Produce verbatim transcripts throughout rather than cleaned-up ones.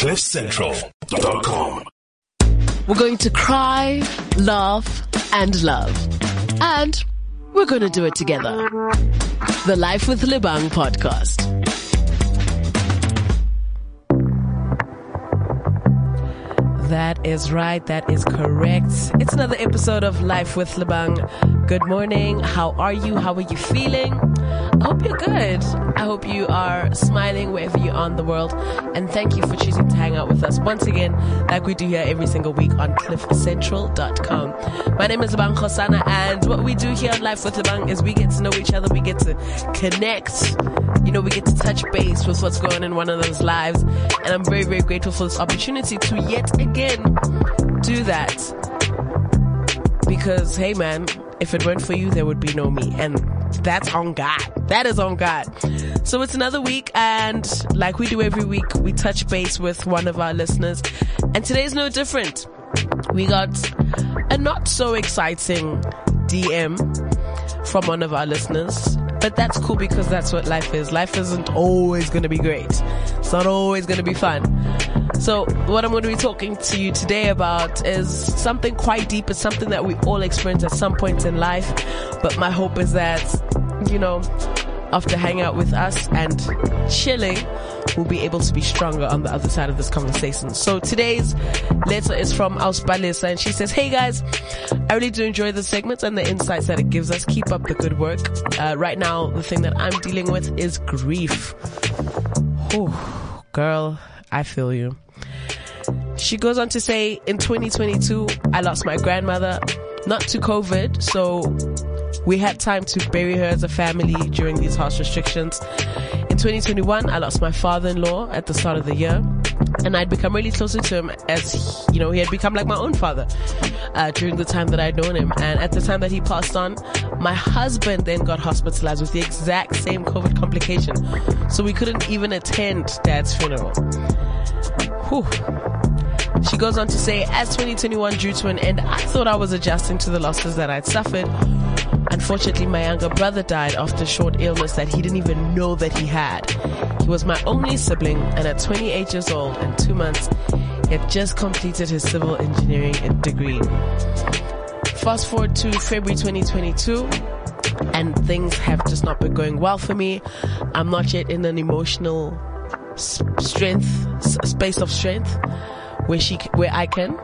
cliff central dot com. We're going to cry, laugh, and love. And we're going to do it together. The Life with Lebang podcast. That is right. That is correct. It's another episode of Life with Lebang. Good morning. How are you? How are you feeling? I hope you're good. I hope you are smiling wherever you are in the world. And thank you for choosing to hang out with us once again, like we do here every single week on cliff central dot com. My name is Lebang Hosana, and what we do here on Life with Lebang is we get to know each other. We get to connect. You know, we get to touch base with what's going on in one another's lives. And I'm very, very grateful for this opportunity to yet again do that, because hey man, if it weren't for you there would be no me, and that's on God. That is on God. So it's another week, and like we do every week, we touch base with one of our listeners, and today's no different. We got a not so exciting D M from one of our listeners, but that's cool, because that's what life is. Life isn't always going to be great. It's not always going to be fun. So what I'm going to be talking to you today about is something quite deep. It's something that we all experience at some point in life. But my hope is that, you know, after hanging out with us and chilling, we'll be able to be stronger on the other side of this conversation. So today's letter is from Ausbalesa, and she says, "Hey guys, I really do enjoy the segments and the insights that it gives us. Keep up the good work. Uh, right now, the thing that I'm dealing with is grief." Oh, girl, I feel you. She goes on to say, in twenty twenty-two, I lost my grandmother, not to COVID, so we had time to bury her as a family during these harsh restrictions. In twenty twenty-one, I lost my father-in-law at the start of the year, and I'd become really closer to him, as, you know, he had become like my own father uh, during the time that I'd known him. And at the time that he passed on, my husband then got hospitalized with the exact same COVID complication, so we couldn't even attend Dad's funeral. Whew. She goes on to say, as twenty twenty-one drew to an end, I thought I was adjusting to the losses that I'd suffered. Unfortunately, my younger brother died after a short illness that he didn't even know that he had. He was my only sibling, and at twenty-eight years old and two months, he had just completed his civil engineering degree. Fast forward to February twenty twenty-two, and things have just not been going well for me. I'm not yet in an emotional strength, space of strength, where she, where I can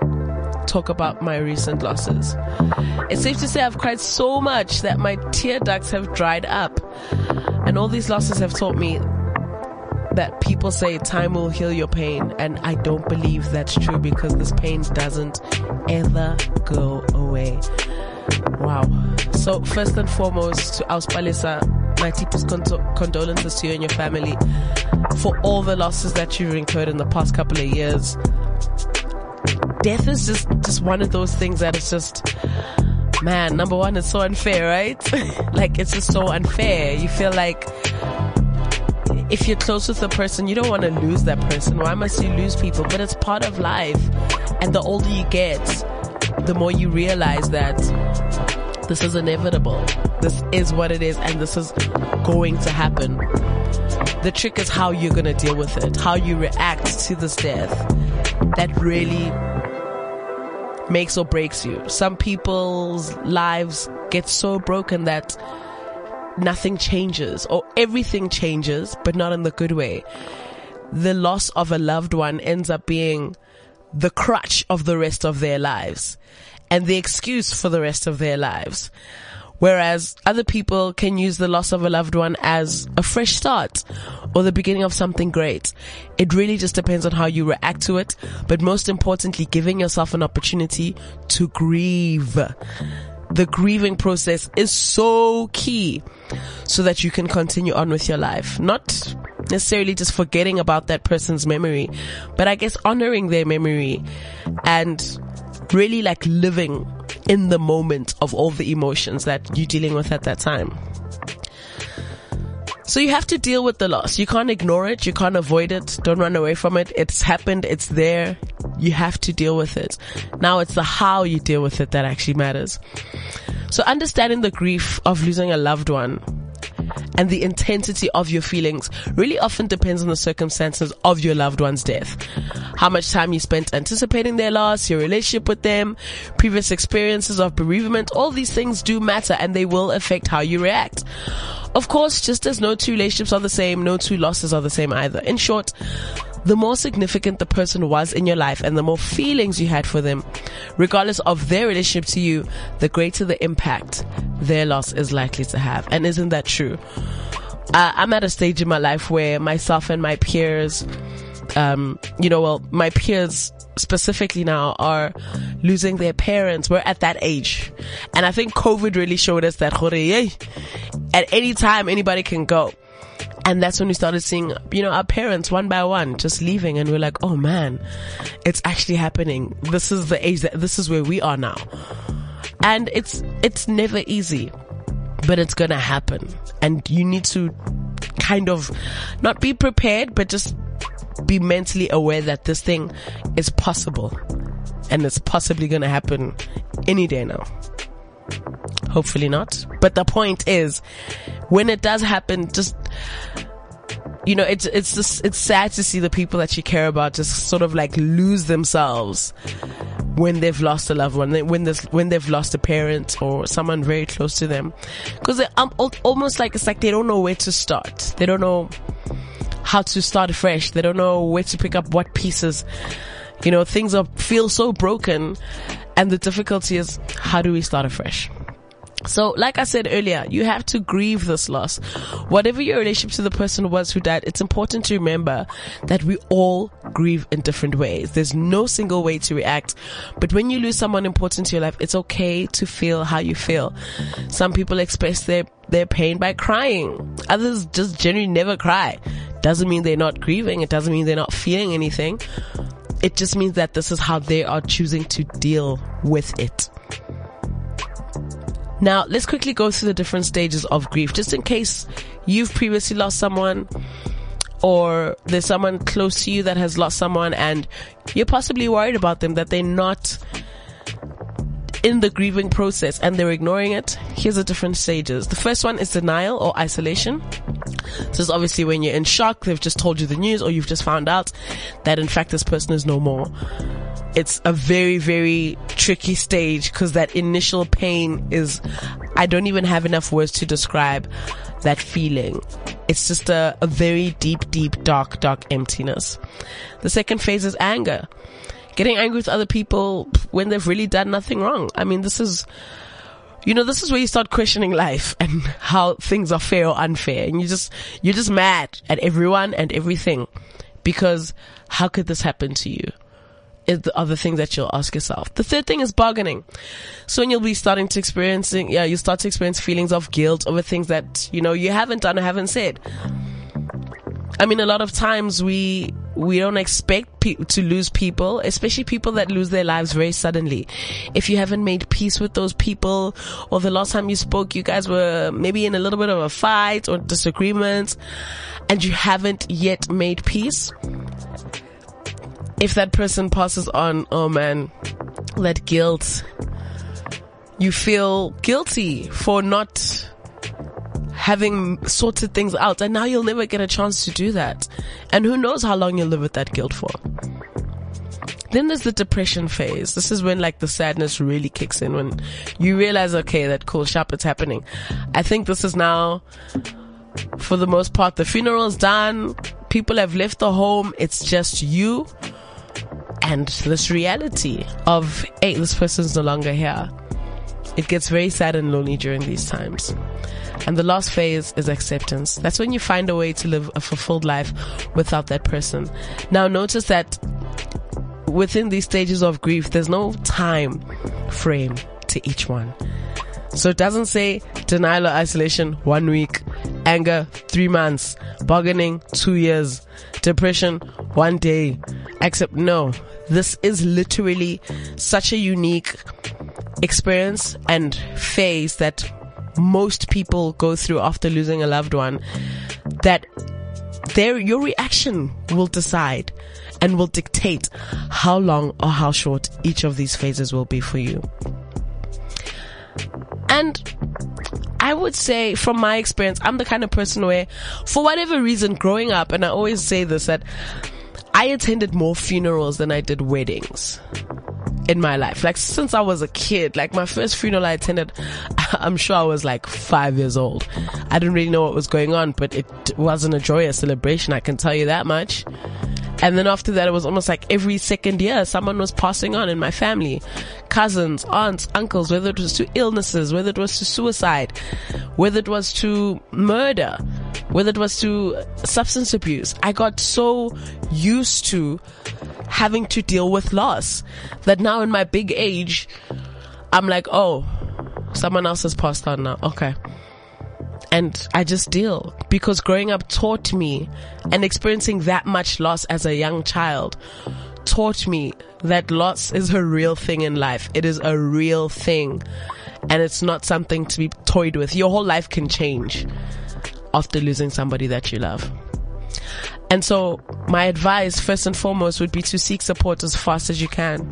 talk about my recent losses. It's safe to say I've cried so much that my tear ducts have dried up, and all these losses have taught me that people say time will heal your pain, and I don't believe that's true, because this pain doesn't ever go away. Wow. So first and foremost, to Ausbalesa, my deepest condolences to you and your family for all the losses that you've incurred in the past couple of years. Death is just, just one of those things that is just, man, number one, it's so unfair, right? Like, it's just so unfair. You feel like if you're close with a person, you don't want to lose that person. Why must you lose people? But it's part of life. And the older you get, the more you realize that this is inevitable. This is what it is, and this is going to happen. The trick is how you're going to deal with it, how you react to this death. That really makes or breaks you. Some people's lives get so broken that nothing changes, or everything changes, but not in the good way. The loss of a loved one ends up being the crutch of the rest of their lives, and the excuse for the rest of their lives. Whereas other people can use the loss of a loved one as a fresh start or the beginning of something great. It really just depends on how you react to it, but most importantly, giving yourself an opportunity to grieve. The grieving process is so key so that you can continue on with your life. Not necessarily just forgetting about that person's memory, but I guess honoring their memory and really like living in the moment of all the emotions that you're dealing with at that time. So you have to deal with the loss. You can't ignore it. You can't avoid it. Don't run away from it. It's happened. It's there. You have to deal with it. Now it's the how you deal with it that actually matters. So understanding the grief of losing a loved one and the intensity of your feelings really often depends on the circumstances of your loved one's death. How much time you spent anticipating their loss, your relationship with them, previous experiences of bereavement, all these things do matter and they will affect how you react. Of course, just as no two relationships are the same, no two losses are the same either. In short, the more significant the person was in your life and the more feelings you had for them, regardless of their relationship to you, the greater the impact their loss is likely to have. And isn't that true? Uh, I'm at a stage in my life where myself and my peers, um, you know, well, my peers specifically now are losing their parents. We're at that age. And I think COVID really showed us that at any time anybody can go. And that's when we started seeing, you know, our parents one by one just leaving, and we're like, oh man, it's actually happening. This is the age that this is where we are now. And it's it's never easy, but it's gonna happen. And you need to kind of not be prepared, but just be mentally aware that this thing is possible and it's possibly going to happen any day now. Hopefully not. But the point is, when it does happen, just, you know, it's, it's just, it's sad to see the people that you care about just sort of like lose themselves when they've lost a loved one, when this, when they've lost a parent or someone very close to them. Cause they're almost like, it's like they don't know where to start. They don't know how to start fresh. They don't know where to pick up what pieces. You know, things are feel so broken, and the difficulty is, how do we start afresh? So, like I said earlier, you have to grieve this loss. Whatever your relationship to the person was who died, it's important to remember that we all grieve in different ways. There's no single way to react. But when you lose someone important to your life, it's okay to feel how you feel. Some people express their, their pain by crying. Others just generally never cry. Doesn't mean they're not grieving. It doesn't mean they're not feeling anything. It just means that this is how they are choosing to deal with it. Now, let's quickly go through the different stages of grief, just in case you've previously lost someone, or there's someone close to you that has lost someone and you're possibly worried about them, that they're not in the grieving process and they're ignoring it. Here's the different stages. The first one is denial or isolation. This is obviously when you're in shock, they've just told you the news, or you've just found out that in fact this person is no more. It's a very, very tricky stage, because that initial pain is, I don't even have enough words to describe that feeling. It's just a, a very deep, deep, dark, dark emptiness. The second phase is anger. Getting angry with other people when they've really done nothing wrong. I mean, this is, you know, this is where you start questioning life and how things are fair or unfair. And you just, you're just mad at everyone and everything, because how could this happen to you? Is the other thing that you'll ask yourself. The third thing is bargaining. So when you'll be starting to experiencing, yeah, you start to experience feelings of guilt over things that, you know, you haven't done or haven't said. I mean, a lot of times we, we don't expect pe- to lose people, especially people that lose their lives very suddenly. If you haven't made peace with those people, or the last time you spoke, you guys were maybe in a little bit of a fight or disagreement, and you haven't yet made peace. If that person passes on, oh man, that guilt. You feel guilty for not having sorted things out, and now you'll never get a chance to do that. And who knows how long you'll live with that guilt for. Then there's the depression phase. This is when like the sadness really kicks in, when you realize, okay, that cool, sharp, it's happening. I think this is now, for the most part, the funeral's done, people have left the home, it's just you and this reality of, hey, this person's no longer here. It gets very sad and lonely during these times. And the last phase is acceptance. That's when you find a way to live a fulfilled life without that person. Now, notice that within these stages of grief, there's no time frame to each one. So it doesn't say denial or isolation, one week, anger, three months, bargaining, two years, depression, one day. Except, no, this is literally such a unique experience and phase that most people go through after losing a loved one, that their your reaction will decide and will dictate how long or how short each of these phases will be for you. And I would say, from my experience, I'm the kind of person where, for whatever reason, growing up, and I always say this, that I attended more funerals than I did weddings in my life. Like, since I was a kid, like, my first funeral I attended, I'm sure I was like five years old. I didn't really know what was going on, but it wasn't a joyous celebration, I can tell you that much. And then after that, it was almost like every second year someone was passing on in my family. Cousins, aunts, uncles, whether it was to illnesses, whether it was to suicide, whether it was to murder, whether it was to substance abuse. I got so used to having to deal with loss that now in my big age, I'm like, oh, someone else has passed on now. Okay. And I just deal, because growing up taught me, and experiencing that much loss as a young child taught me that loss is a real thing in life. It is a real thing, and it's not something to be toyed with. Your whole life can change after losing somebody that you love. And so my advice, first and foremost, would be to seek support as fast as you can.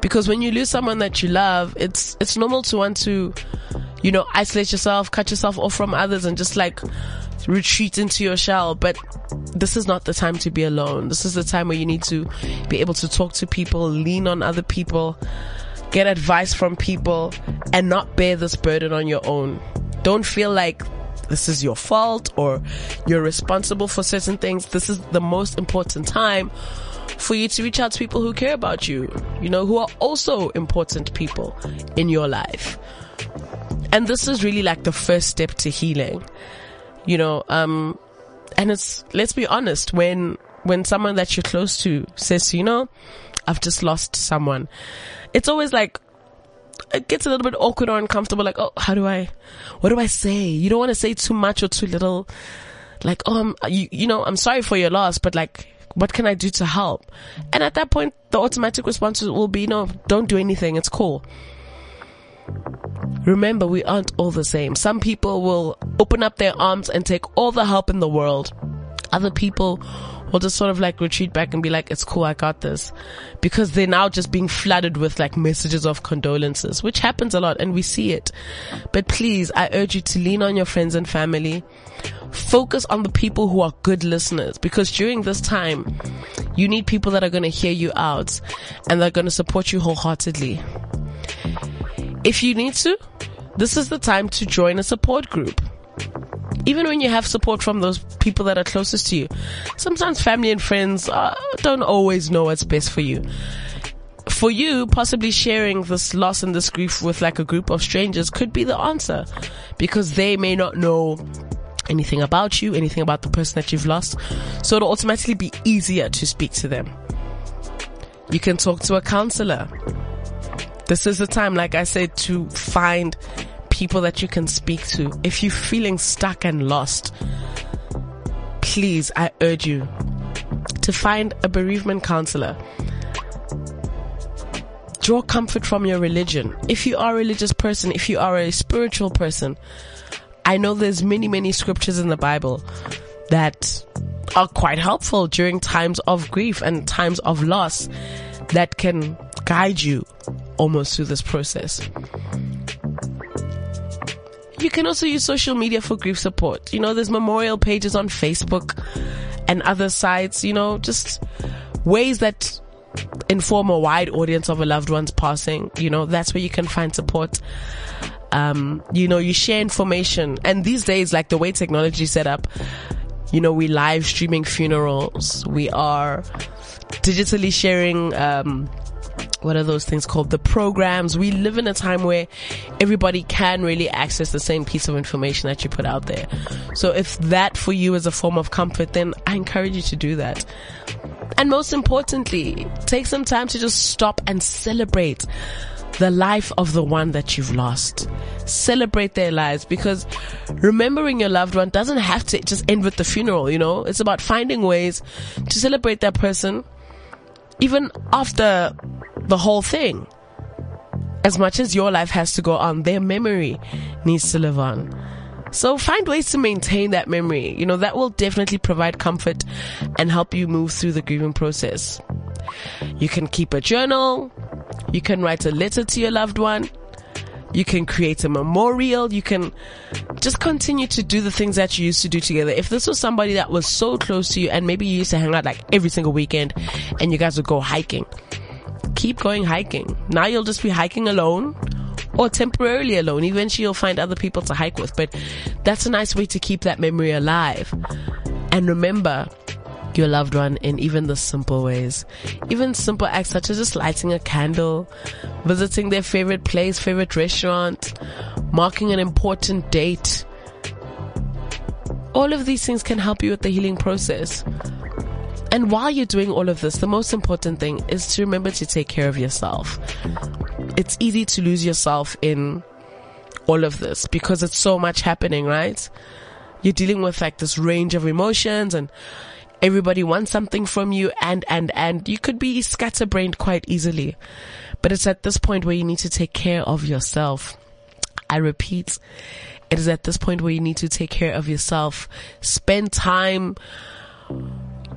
Because when you lose someone that you love, it's it's normal to want to, you know, isolate yourself, cut yourself off from others, and just like retreat into your shell. But this is not the time to be alone. This is the time where you need to be able to talk to people, lean on other people, get advice from people, and not bear this burden on your own. Don't feel like this is your fault or you're responsible for certain things. This is the most important time for you to reach out to people who care about you, you know, who are also important people in your life. And this is really like the first step to healing, you know, um, and it's, let's be honest, when, when someone that you're close to says, you know, I've just lost someone, it's always like, it gets a little bit awkward or uncomfortable. Like, oh, how do I, what do I say? You don't want to say too much or too little. Like, oh, I'm, you, you know, I'm sorry for your loss, but like, what can I do to help? And at that point, the automatic response will be, no, don't do anything. It's cool. Remember, we aren't all the same. Some people will open up their arms and take all the help in the world. Other people will just sort of like retreat back and be like, it's cool, I got this. Because they're now just being flooded with like messages of condolences, which happens a lot, and we see it. But please, I urge you to lean on your friends and family. Focus on the people who are good listeners, because during this time, you need people that are going to hear you out and they're going to support you wholeheartedly. If you need to, this is the time to join a support group. Even when you have support from those people that are closest to you, sometimes family and friends uh, don't always know what's best for you. For you, possibly sharing this loss and this grief with like a group of strangers could be the answer, because they may not know anything about you, anything about the person that you've lost. So it'll automatically be easier to speak to them. You can talk to a counselor. This is the time, like I said, to find people that you can speak to. If you're feeling stuck and lost, please, I urge you to find a bereavement counselor. Draw comfort from your religion. If you are a religious person, if you are a spiritual person, I know there's many, many scriptures in the Bible that are quite helpful during times of grief and times of loss that can guide you almost through this process. You can also use social media for grief support. You know, there's memorial pages on Facebook and other sites, you know, just ways that inform a wide audience of a loved one's passing. You know, that's where you can find support. Um, you know, you share information. And these days, like the way technology is set up, you know, we live streaming funerals. We are digitally sharing, um, what are those things called? The programs. We live in a time where everybody can really access the same piece of information that you put out there. So if that for you is a form of comfort, then I encourage you to do that. And most importantly, take some time to just stop and celebrate the life of the one that you've lost. Celebrate their lives, because remembering your loved one doesn't have to just end with the funeral, you know? It's about finding ways to celebrate that person even after the whole thing. As much as your life has to go on, their memory needs to live on. So find ways to maintain that memory. You know, that will definitely provide comfort and help you move through the grieving process. You can keep a journal. You can write a letter to your loved one. you can create a memorial, you can just continue to do the things that you used to do together. If this was somebody that was so close to you and maybe you used to hang out like every single weekend and you guys would go hiking, keep going hiking. Now you'll just be hiking alone or temporarily alone. Eventually you'll find other people to hike with, but that's a nice way to keep that memory alive. And remember your loved one in even the simple ways, even simple acts such as just lighting a candle, visiting their favorite place, favorite restaurant, marking an important date. All of these things can help you with the healing process. And while you're doing all of this, the most important thing is to remember to take care of yourself. It's easy to lose yourself in all of this because it's so much happening, right? You're dealing with like this range of emotions and everybody wants something from you, and, and, and you could be scatterbrained quite easily. But it's at this point where you need to take care of yourself. I repeat, it is at this point where you need to take care of yourself. Spend time,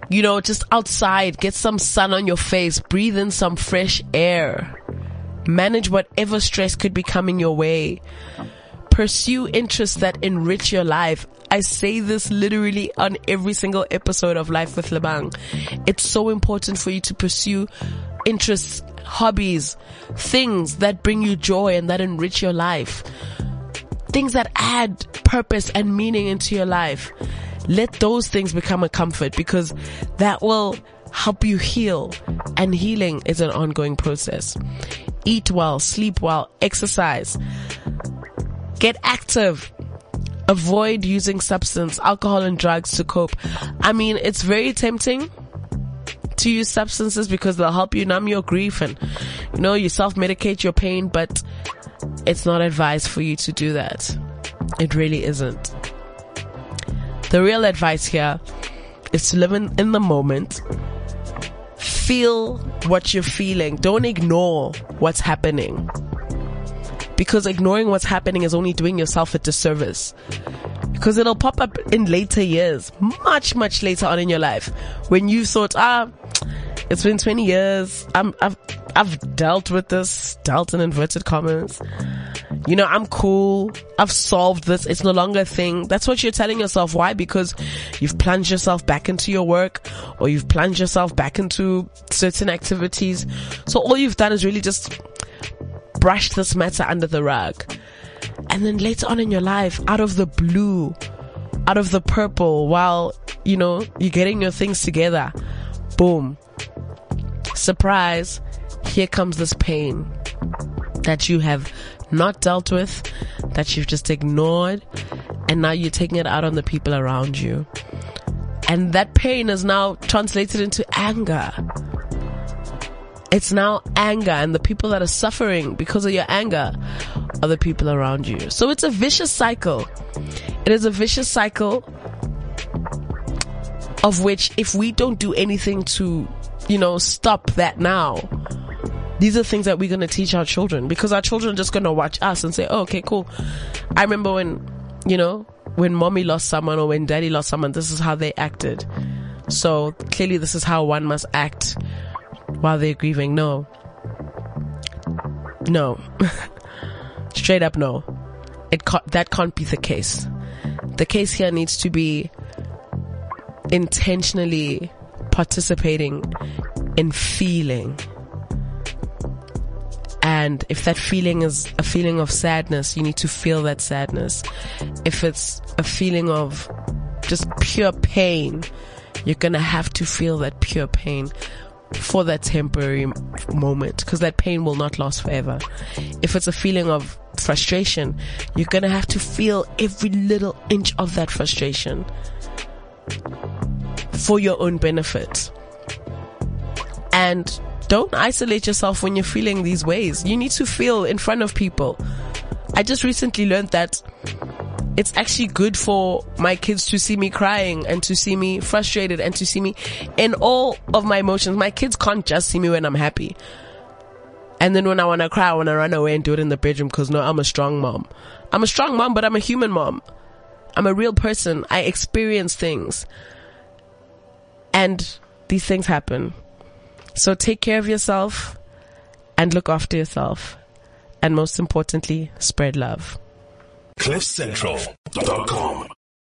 you know, just outside. Get some sun on your face. Breathe in some fresh air. Manage whatever stress could be coming your way. Pursue interests that enrich your life. I say this literally on every single episode of Life with Lebang. It's so important for you to pursue interests, hobbies, things that bring you joy and that enrich your life. Things that add purpose and meaning into your life. Let those things become a comfort, because that will help you heal. And healing is an ongoing process. Eat well, sleep well, exercise. Get active. Avoid using substance, alcohol and drugs to cope. I mean, it's very tempting to use substances because they'll help you numb your grief and, you know, you self-medicate your pain, but it's not advised for you to do that. It really isn't. The real advice here is to live in, in the moment. Feel what you're feeling. Don't ignore what's happening, because ignoring what's happening is only doing yourself a disservice, because it'll pop up in later years, much, much later on in your life, when you thought, ah, it's been twenty years. I'm, I've, I've dealt with this, dealt in inverted commas. You know, I'm cool. I've solved this. It's no longer a thing. That's what you're telling yourself. Why? Because you've plunged yourself back into your work, or you've plunged yourself back into certain activities. So all you've done is really just brush this matter under the rug. And then later on in your life, out of the blue, out of the purple, while, you know, you're getting your things together, boom, surprise, here comes this pain that you have not dealt with, that you've just ignored, and now you're taking it out on the people around you. And that pain is now translated into anger. It's now anger, and the people that are suffering because of your anger are the people around you. So it's a vicious cycle. It is a vicious cycle of which, if we don't do anything to, you know, stop that now, these are things that we're going to teach our children, because our children are just going to watch us and say, oh, okay, cool. I remember when, you know, when mommy lost someone or when daddy lost someone, this is how they acted. So clearly this is how one must act while they're grieving. No. No. Straight up no. It can't, that can't be the case. The case here needs to be intentionally participating in feeling. And if that feeling is a feeling of sadness, you need to feel that sadness. If it's a feeling of just pure pain, you're going to have to feel that pure pain for that temporary moment, because that pain will not last forever. If it's a feeling of frustration, you're going to have to feel every little inch of that frustration for your own benefit. And don't isolate yourself when you're feeling these ways. You need to feel in front of people. I just recently learned that it's actually good for my kids to see me crying and to see me frustrated and to see me in all of my emotions. My kids can't just see me when I'm happy. And then when I want to cry, I want to run away and do it in the bedroom, because no, I'm a strong mom. I'm a strong mom, but I'm a human mom. I'm a real person. I experience things. And these things happen. So take care of yourself and look after yourself. and most importantly, spread love. cliff central dot com